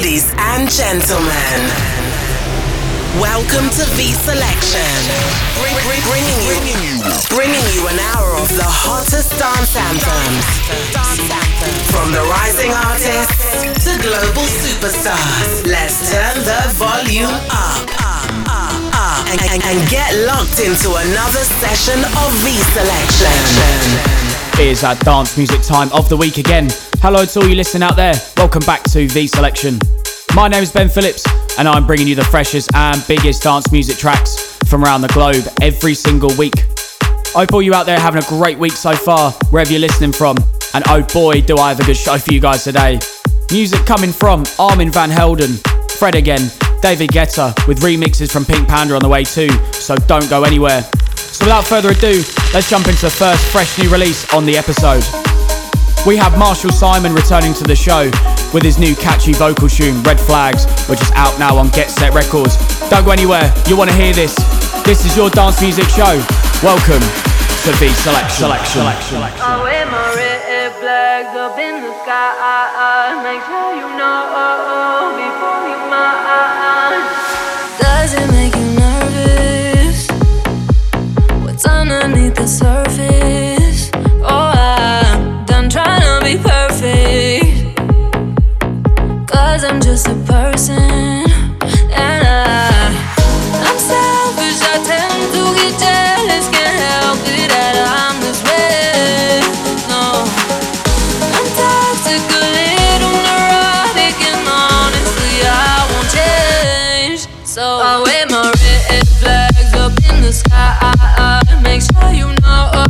Ladies and gentlemen, welcome to V Selection, bringing you an hour of the hottest dance anthems, from the rising artists to global superstars. Let's turn the volume up and get locked into another session of V Selection. It is our dance music time of the week again. Hello to all you listening out there. Welcome back to V Selection. My name is Ben Phillips and I'm bringing you the freshest and biggest dance music tracks from around the globe every single week. I hope all you out there are having a great week so far, wherever you're listening from. And oh boy, do I have a good show for you guys today. Music coming from Armin van Helden, Fred Again, David Guetta, with remixes from Pink Panda on the way too, so don't go anywhere. So without further ado, let's jump into the first fresh new release on the episode. We have Marshall Simon returning to the show with his new catchy vocal tune, Red Flags, which is out now on Get Set Records. Don't go anywhere, you want to hear this. This is your dance music show. Welcome to V Selection. Oh, with my red flags up in the sky, make sure you know before you mind. Does it make you nervous? What's underneath the surface? Oh, I'm done trying to be perfect, 'cause I'm just a person, and I'm selfish, I tend to get jealous. Can't help it that I'm this way, no. I'm toxic, a little neurotic, and honestly I won't change. So I wave my red flags up in the sky, make sure you know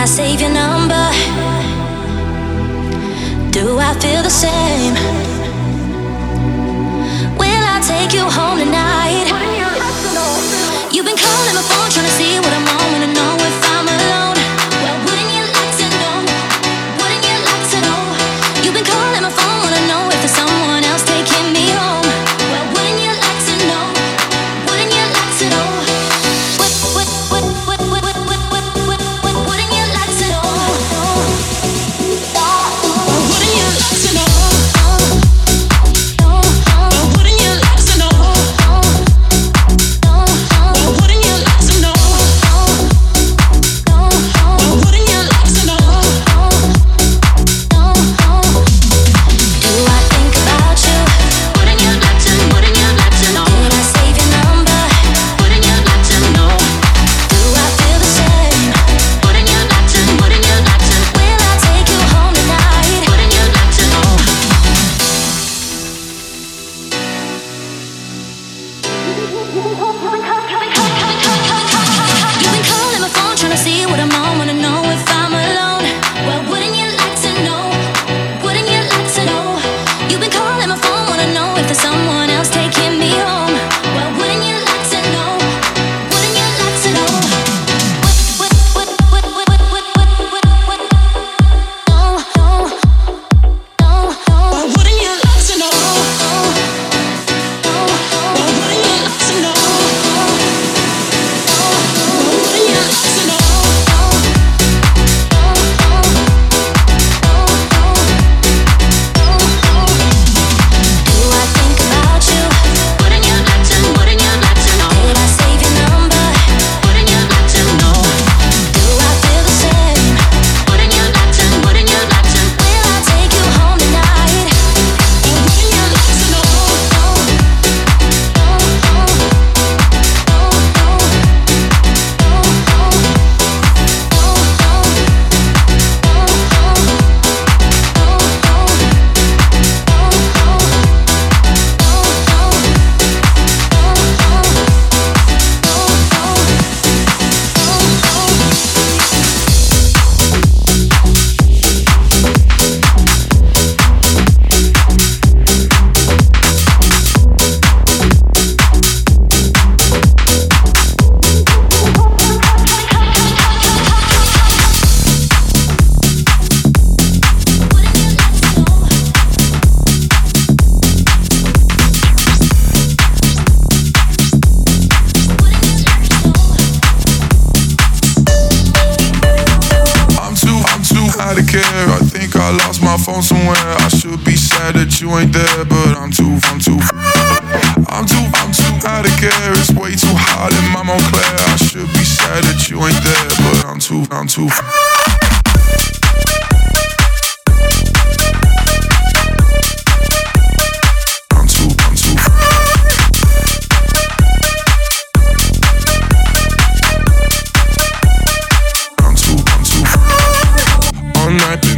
I save your number? Do I feel the same? Will I take you home tonight? You've been calling my phone trying to see what I'm on, wanna know if I'm alone. Well, wouldn't you like to know? Wouldn't you like to know? You've been calling my phone, wanna know if there's someone else taking me home. Well, wouldn't you like to know? Wouldn't you like to know?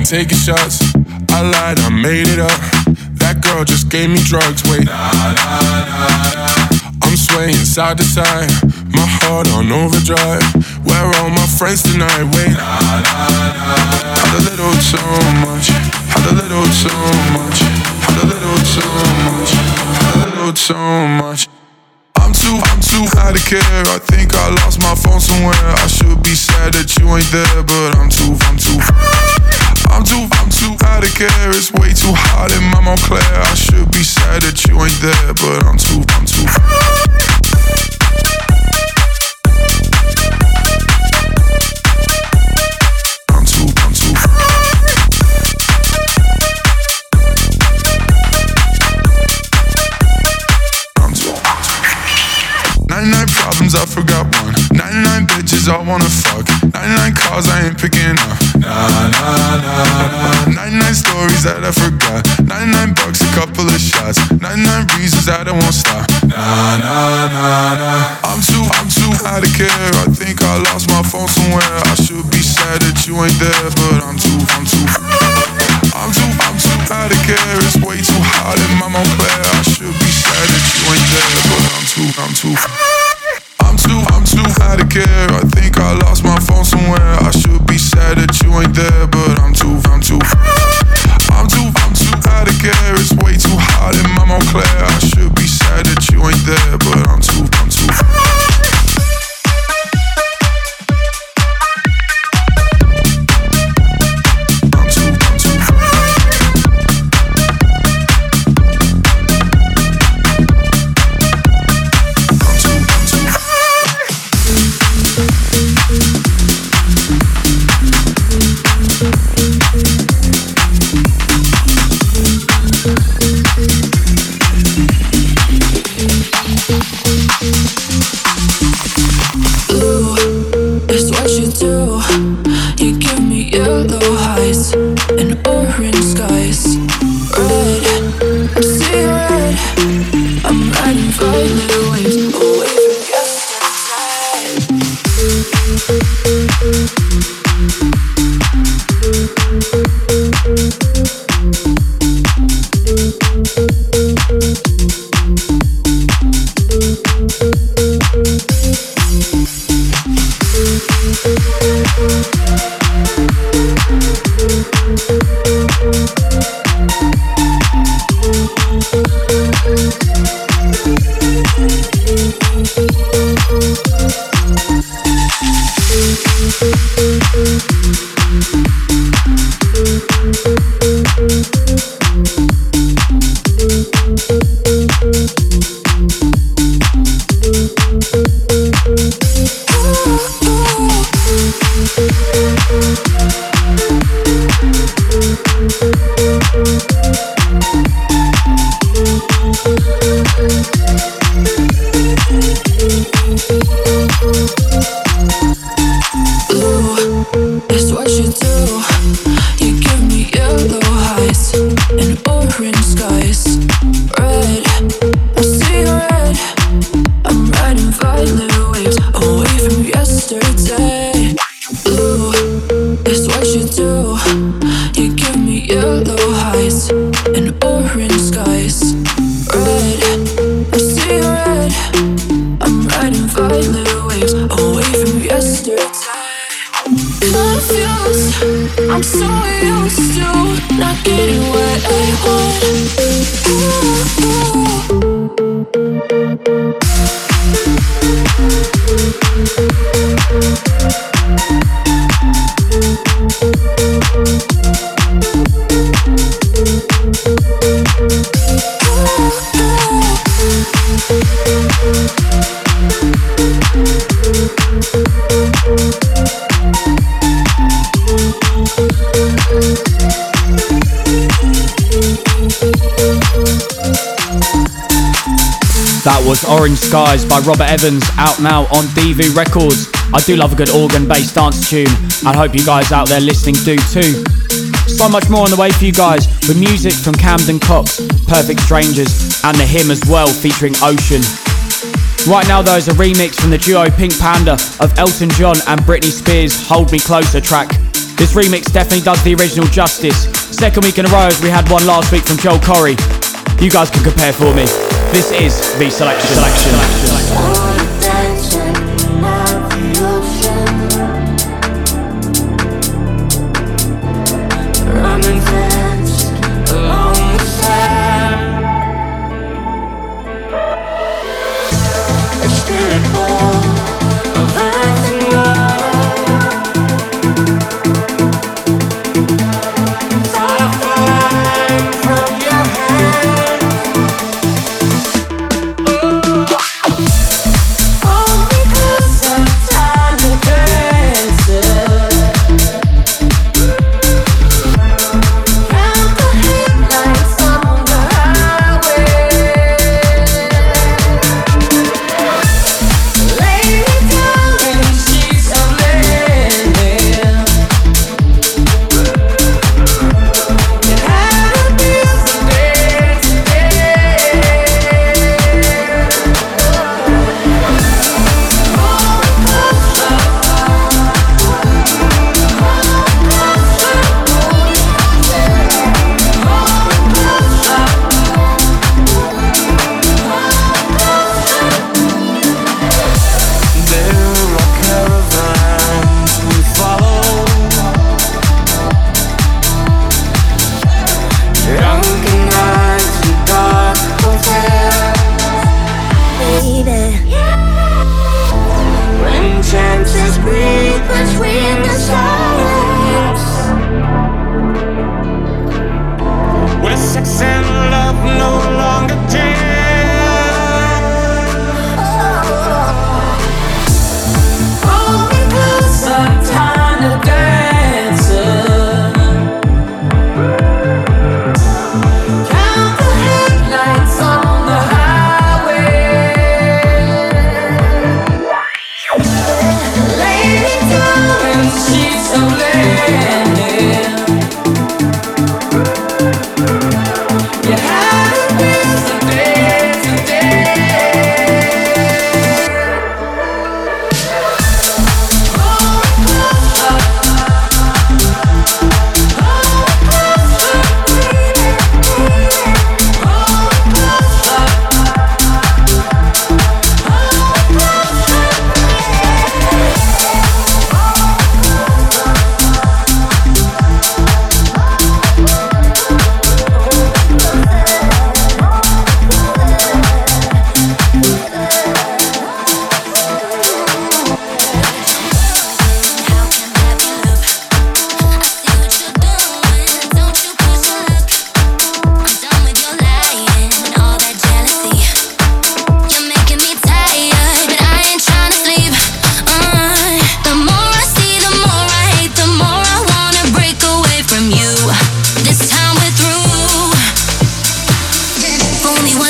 Taking shots, I lied, I made it up. That girl just gave me drugs, wait. I'm swaying side to side, my heart on overdrive. Where are all my friends tonight, wait. Had a little too much, had a little too much, had a little too much, had a little too much. I'm too out of care, I think I lost my phone somewhere. I should be sad that you ain't there, but I'm too out of care. It's way too hot in my Montclair. I should be sad that you ain't there, but I'm too I forgot one. 99 bitches I wanna fuck. 99 cars I ain't picking up. Nah, nah, nah, nah. 99 stories that I forgot. 99 bucks, a couple of shots. 99 reasons that I won't stop. Nah, nah, nah, nah. I'm too out of care. I think I lost my phone somewhere. I should be sad that you ain't there, but I'm too out of care. It's way too hot in my Montclair. I should be sad that you ain't there, but I'm too. I'm too out of care. I think I lost my phone somewhere. I should be sad. It's way too hot in my Montclair. I should be sad that you ain't there, but I'm too Skies by Robert Evans, out now on DVU Records. I do love a good organ-based dance tune, and I hope you guys out there listening do too. So much more on the way for you guys, with music from Camden Cox, Perfect Strangers, and The Him as well, featuring Ocean. Right now though is a remix from the duo Pink Panda of Elton John and Britney Spears' Hold Me Closer track. This remix definitely does the original justice. Second week in a row, as we had one last week from Joel Corey. You guys can compare for me. This is V Selection.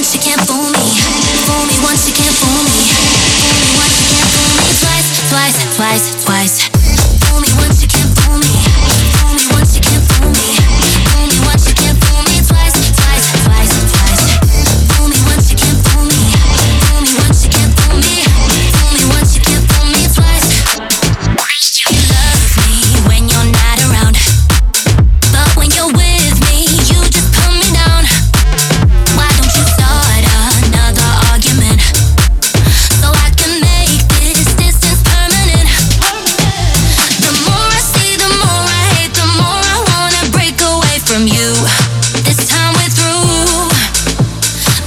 once, you can't fool me. Fool me once, you can't fool me. Fool me once, you can't fool me twice, twice, twice, twice. Fool me once, you can't fool me. Fool me once, you can't fool me. Fool me once, you can't fool me twice, twice, twice, twice. Fool me once, you can't fool me. Fool me once, you can't fool me. Fool me once, you can't fool me twice. You love me when you're not around, but when you're with me, you just put me down. Why don't you start another argument so I can make this distance permanent? The more I see, the more I hate, the more I wanna break away from you. This time we're through.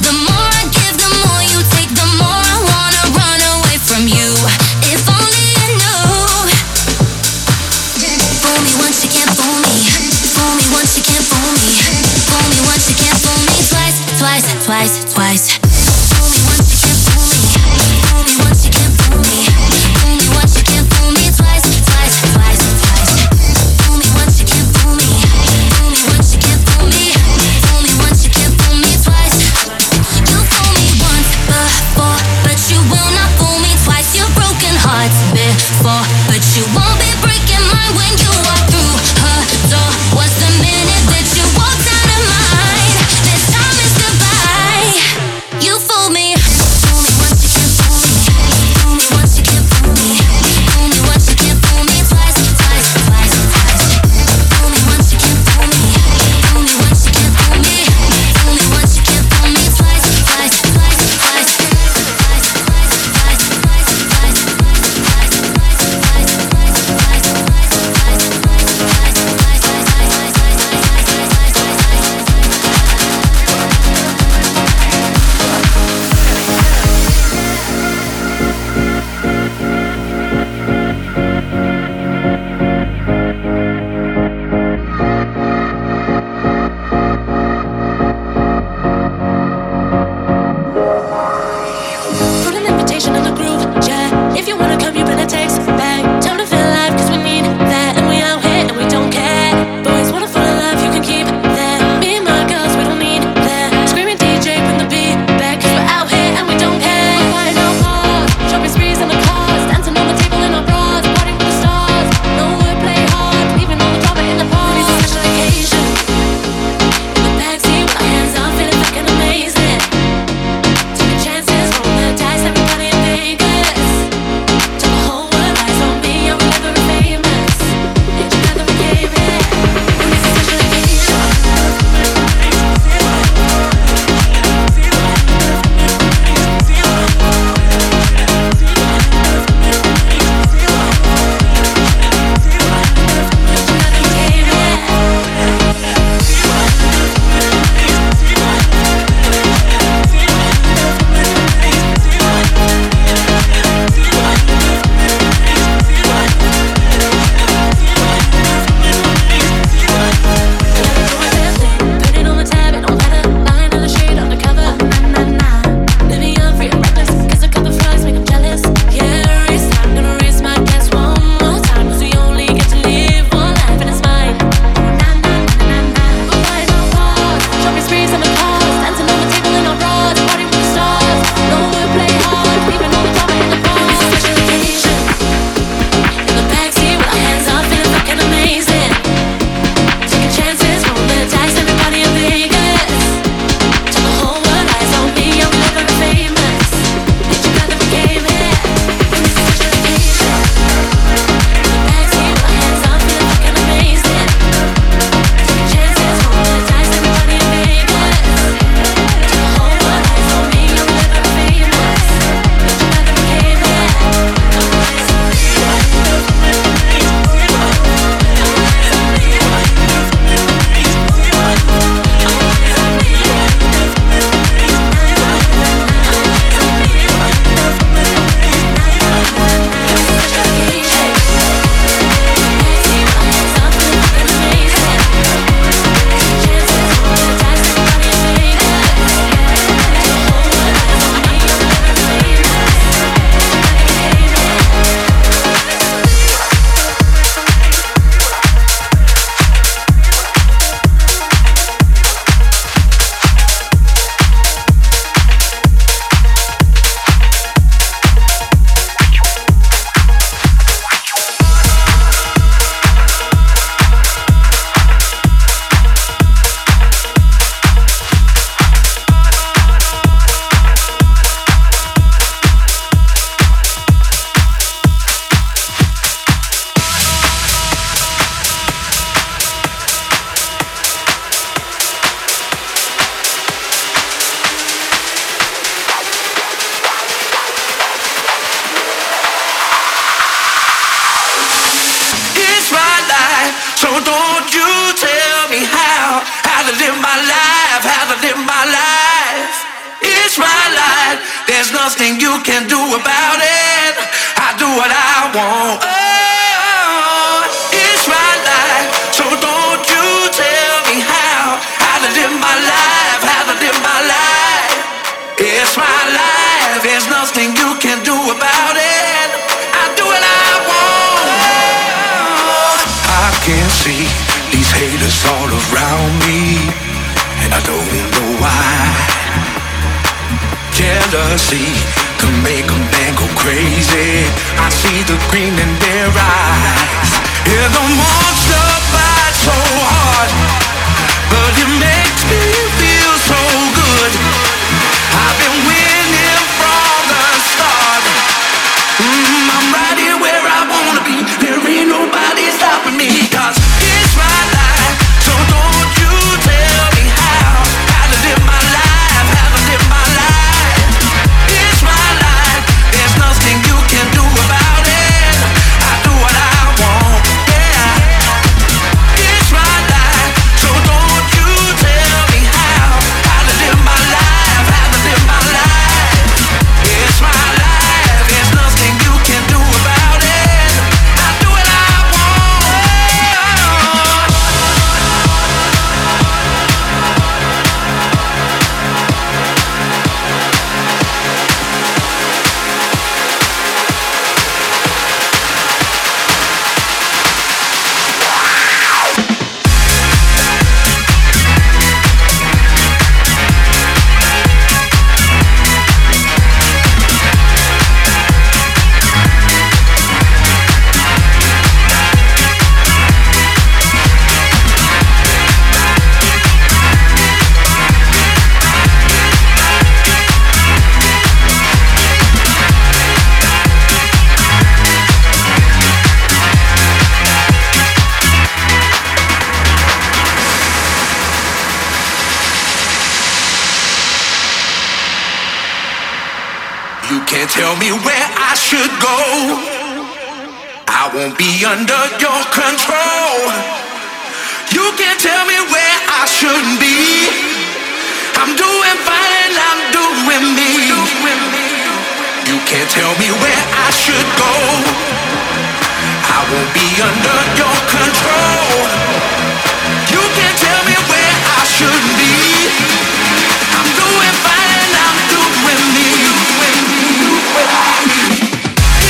The more I give, the more you take, the more I wanna run away from you. If only you knew. Fool me once, you can't fool me. Fool me once, you can't fool me. Fool me once, you can't fool me twice, twice, twice, twice. Fool me once, you can't fool me. Fool me once, you can't fool me. Fool me once, you can't fool me twice, twice, twice, twice. Fool me once, you can't fool me. Fool me once, you can't fool me. Fool me once, you can't fool me twice. You fool me once before, but you will not fool me twice. You've broken hearts before, but you won't be breaking mine when you walk through her door. Was the minute that you walked out of mine? This time is goodbye. There's nothing you can do about it. I do what I want. Oh, it's my life, so don't you tell me how to live my life, how to live my life. It's my life, there's nothing you can do about it. I do what I want. Oh, I can see these haters all around me, and I don't know why. Jealousy can make a man go crazy. I see the green in their eyes. Yeah, the monster bites so hard, but it makes me feel so good. I've been winning from the start. I'm right here where I wanna be. There ain't nobody stopping me, 'cause it's my life, so don't you tell me how to live my life, how to live my life. Tell me where I should go. I won't be under your control. You can't tell me where I should be. I'm doing fine, I'm doing me. You can't tell me where I should go. I won't be under your control. You can't tell me where I should be. I'm doing fine, I'm doing me.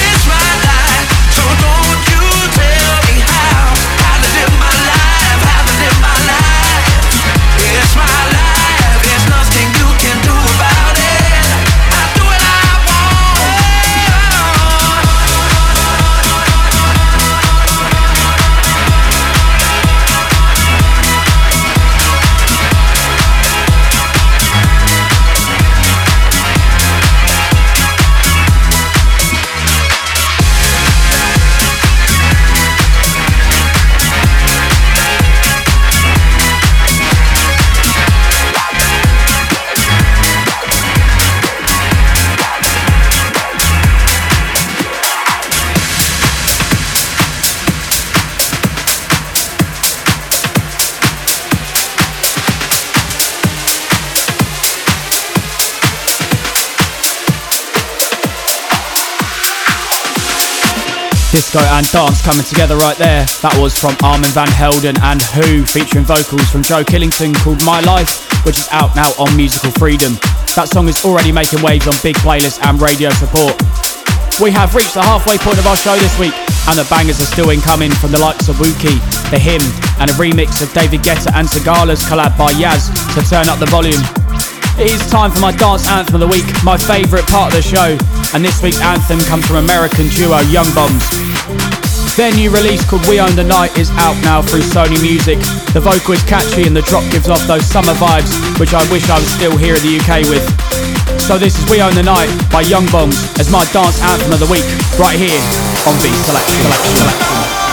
It's my life, so don't you tell me how to live my life, how to live my life. It's my life, there's nothing you can do about it. I do what I want. Disco and dance coming together right there. That was from Armin van Helden and Who, featuring vocals from Joe Killington, called My Life, which is out now on Musical Freedom. That song is already making waves on big playlists and radio support. We have reached the halfway point of our show this week, and the bangers are still incoming from the likes of Wuki, The Him, and a remix of David Guetta and Segala's collab by Yaz, so turn up the volume. It is time for my dance anthem of the week, my favourite part of the show, and this week's anthem comes from American duo Young Bombs. Their new release called We Own The Night is out now through Sony Music. The vocal is catchy and the drop gives off those summer vibes which I wish I was still here in the UK with. So this is We Own The Night by Young Bombs as my dance anthem of the week, right here on V Selection.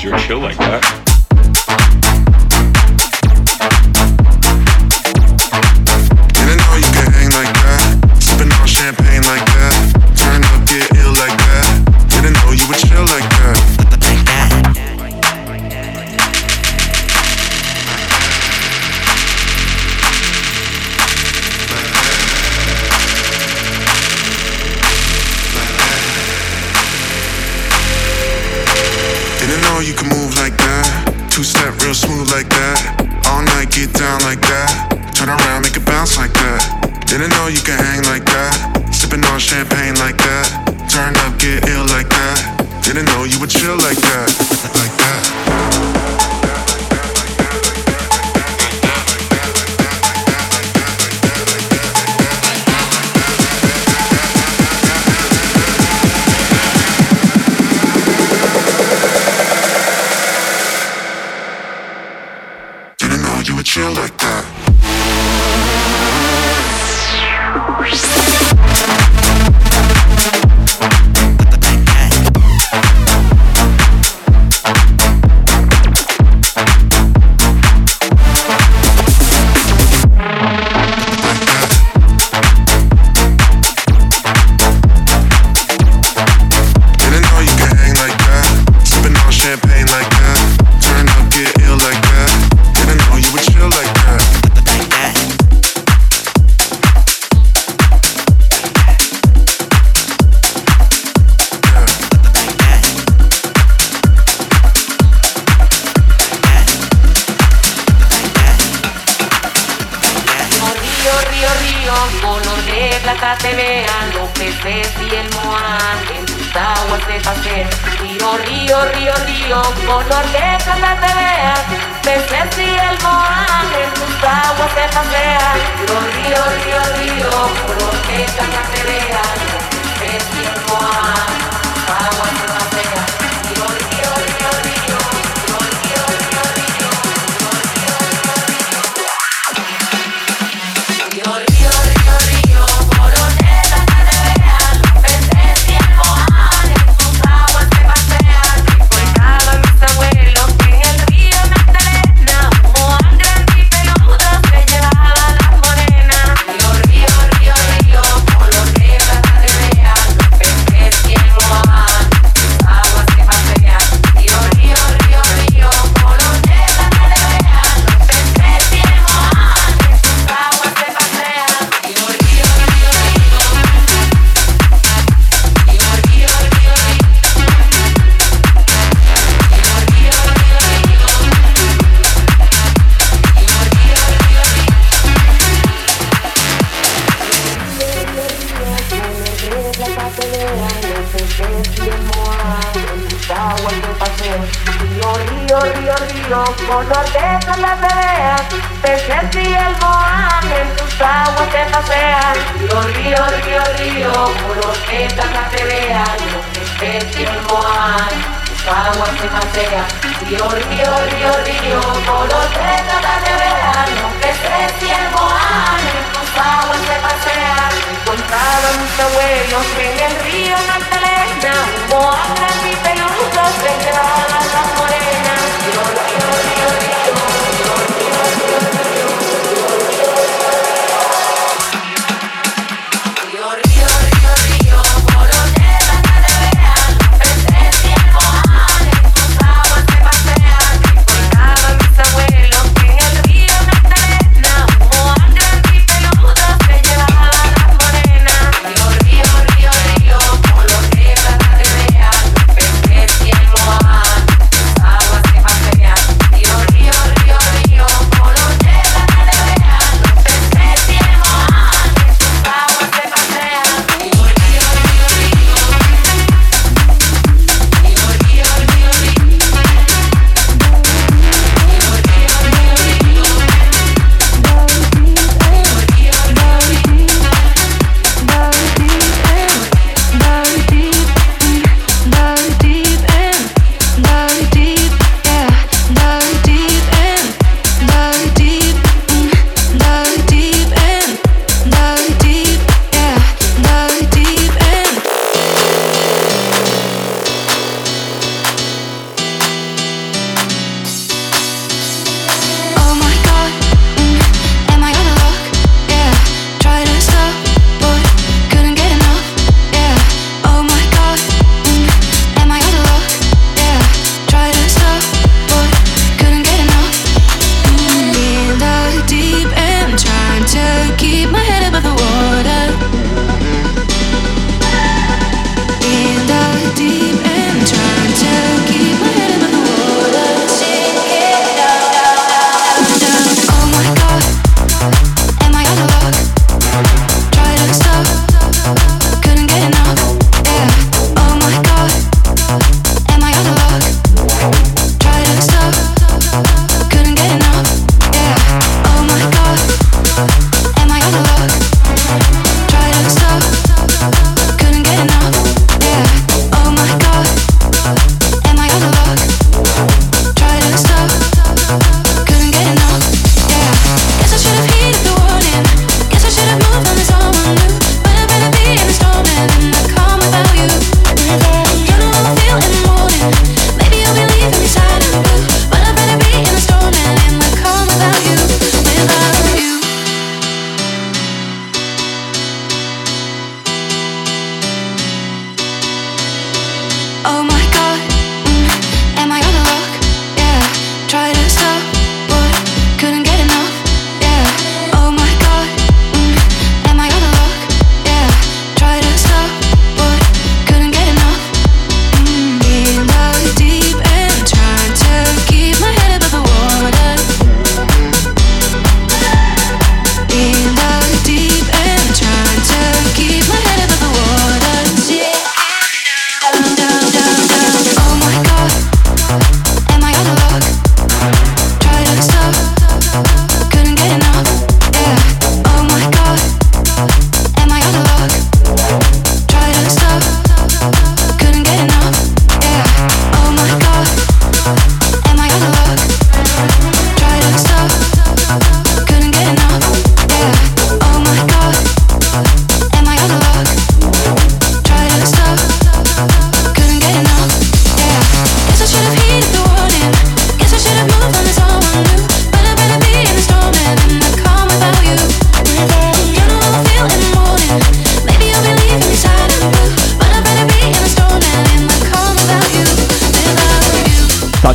Sometimes you're chill like that.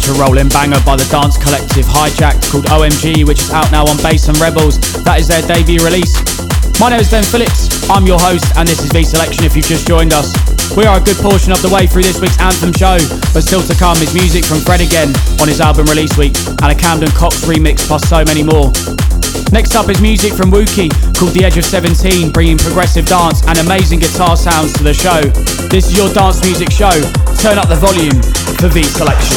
such a rolling banger by the dance collective HIJAKD called OMG, which is out now on Bass and Rebels. That is their debut release. My name is Ben Phillips, I'm your host, and this is V Selection if you've just joined us. We are a good portion of the way through this week's Anthem show, but still to come is music from Fred Again on his album release week, and a Camden Cox remix plus so many more. Next up is music from Wuki called The Edge of 17, bringing progressive dance and amazing guitar sounds to the show. This is your dance music show. Turn up the volume for V Selection.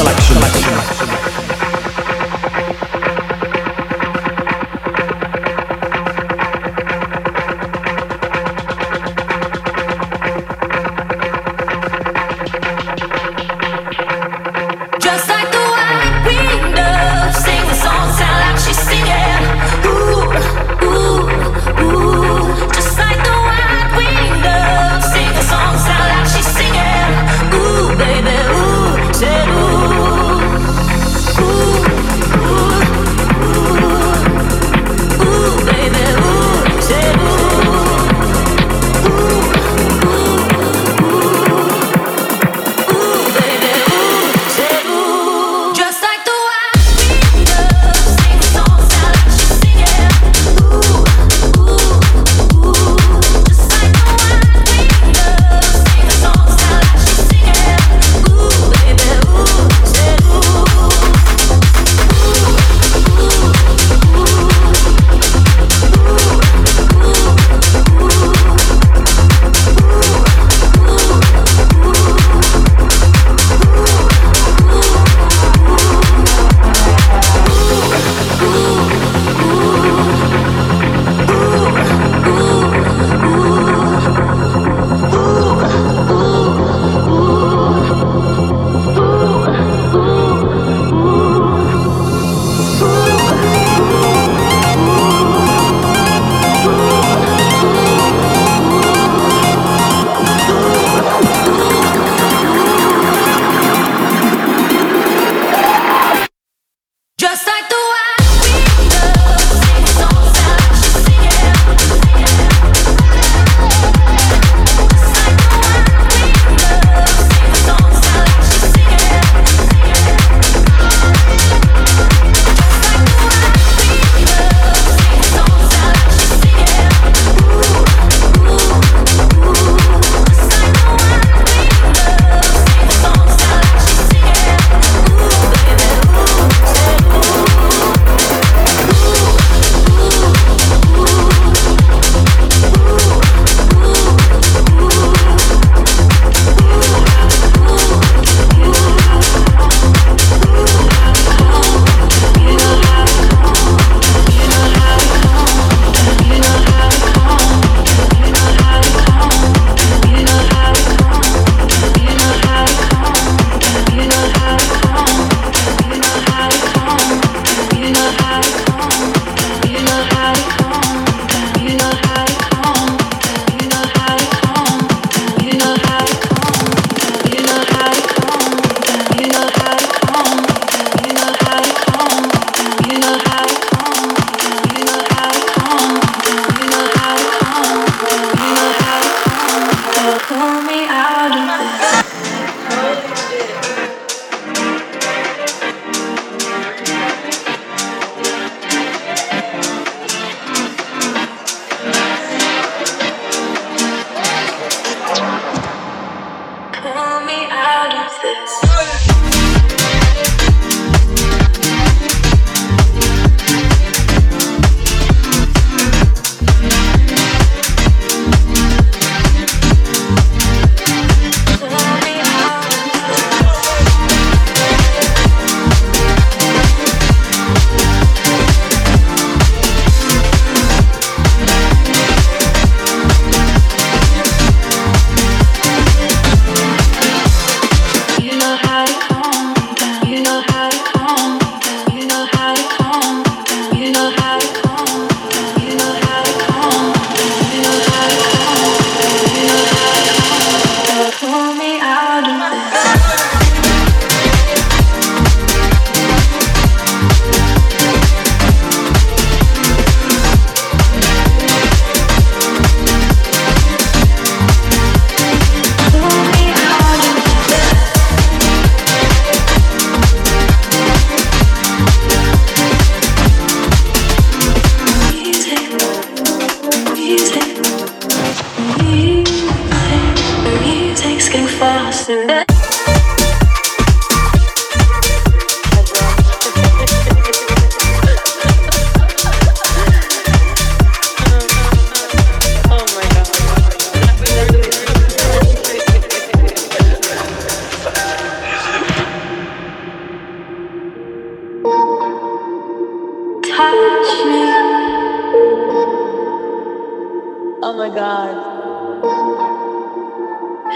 my God.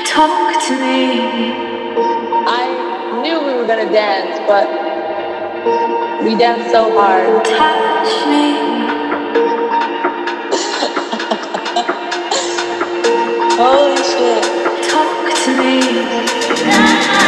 Talk to me. I knew we were gonna dance, but we danced so hard. Touch me. Holy shit. Talk to me. Touch me.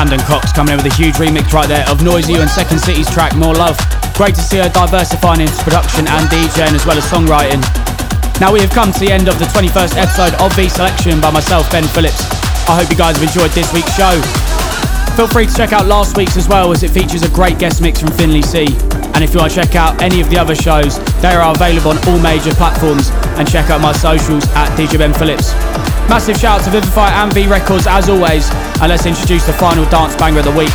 Camden Cox coming in with a huge remix right there of Noisy and Second City's track More Love. Great to see her diversifying into production and DJing as well as songwriting. Now we have come to the end of the 21st episode of V Selection by myself, Ben Phillips. I hope you guys have enjoyed this week's show. Feel free to check out last week's as well, as it features a great guest mix from Finley C. And if you want to check out any of the other shows, they are available on all major platforms. And check out my socials at DJ Ben Phillips. Massive shout out to Vivify and V Records as always. And let's introduce the final dance banger of the week.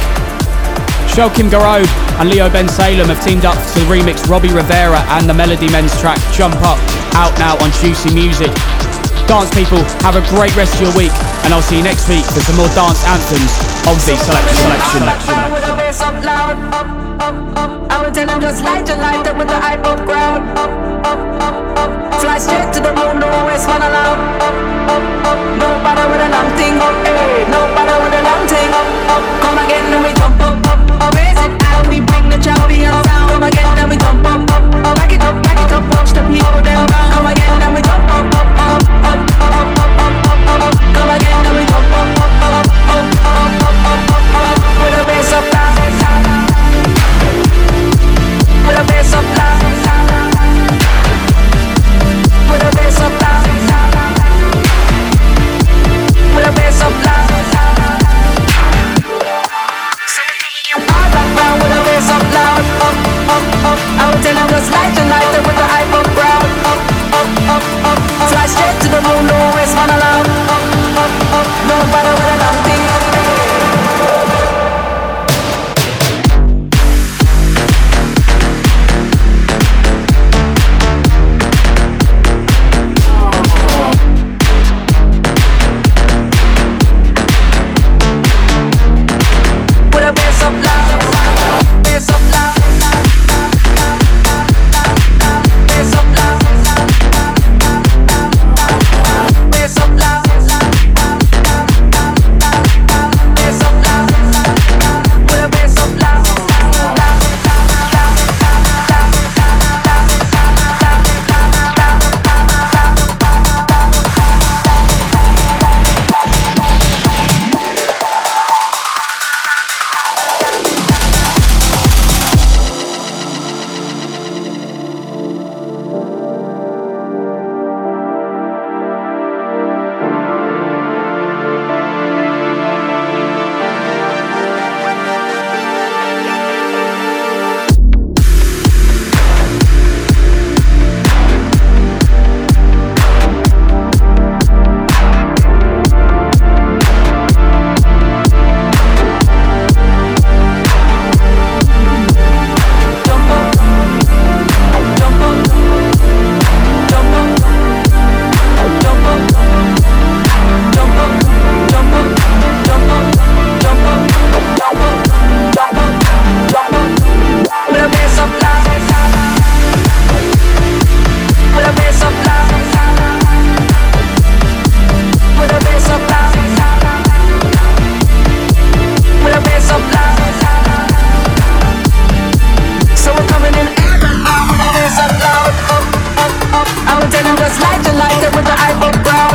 Shel Kim Garode and Leo Ben Salem have teamed up to remix Robbie Rivera and the Melody Men's track Jump Up, out now on Juicy Music. Dance people, have a great rest of your week, and I'll see you next week for some more dance anthems on V Selection. I would tell them just light your light up with the hype up crowd. Fly straight to the moon, no waste one allowed. Nobody with a long thing up, hey. Nobody with a long thing up, up. Come again and we jump up, up, up. Raise it out, we bring the champion sound. Come again and we jump up, up, up. Back it up, watch the people down. Come again and we jump up, up, up, up, up, up, up. Come again and we jump up, up, up, up, up, up. With a bass up down. With a bass up loud, with a bass up loud, with a bass up loud. All around with a bass up loud, up, up, up. I would tell them just light the night with the hype up crowd, up, up, up, up. Fly straight to the moon, no waste one allowed, up, up, up. Nobody with a long thing. Just light the light up with the hype up crowd.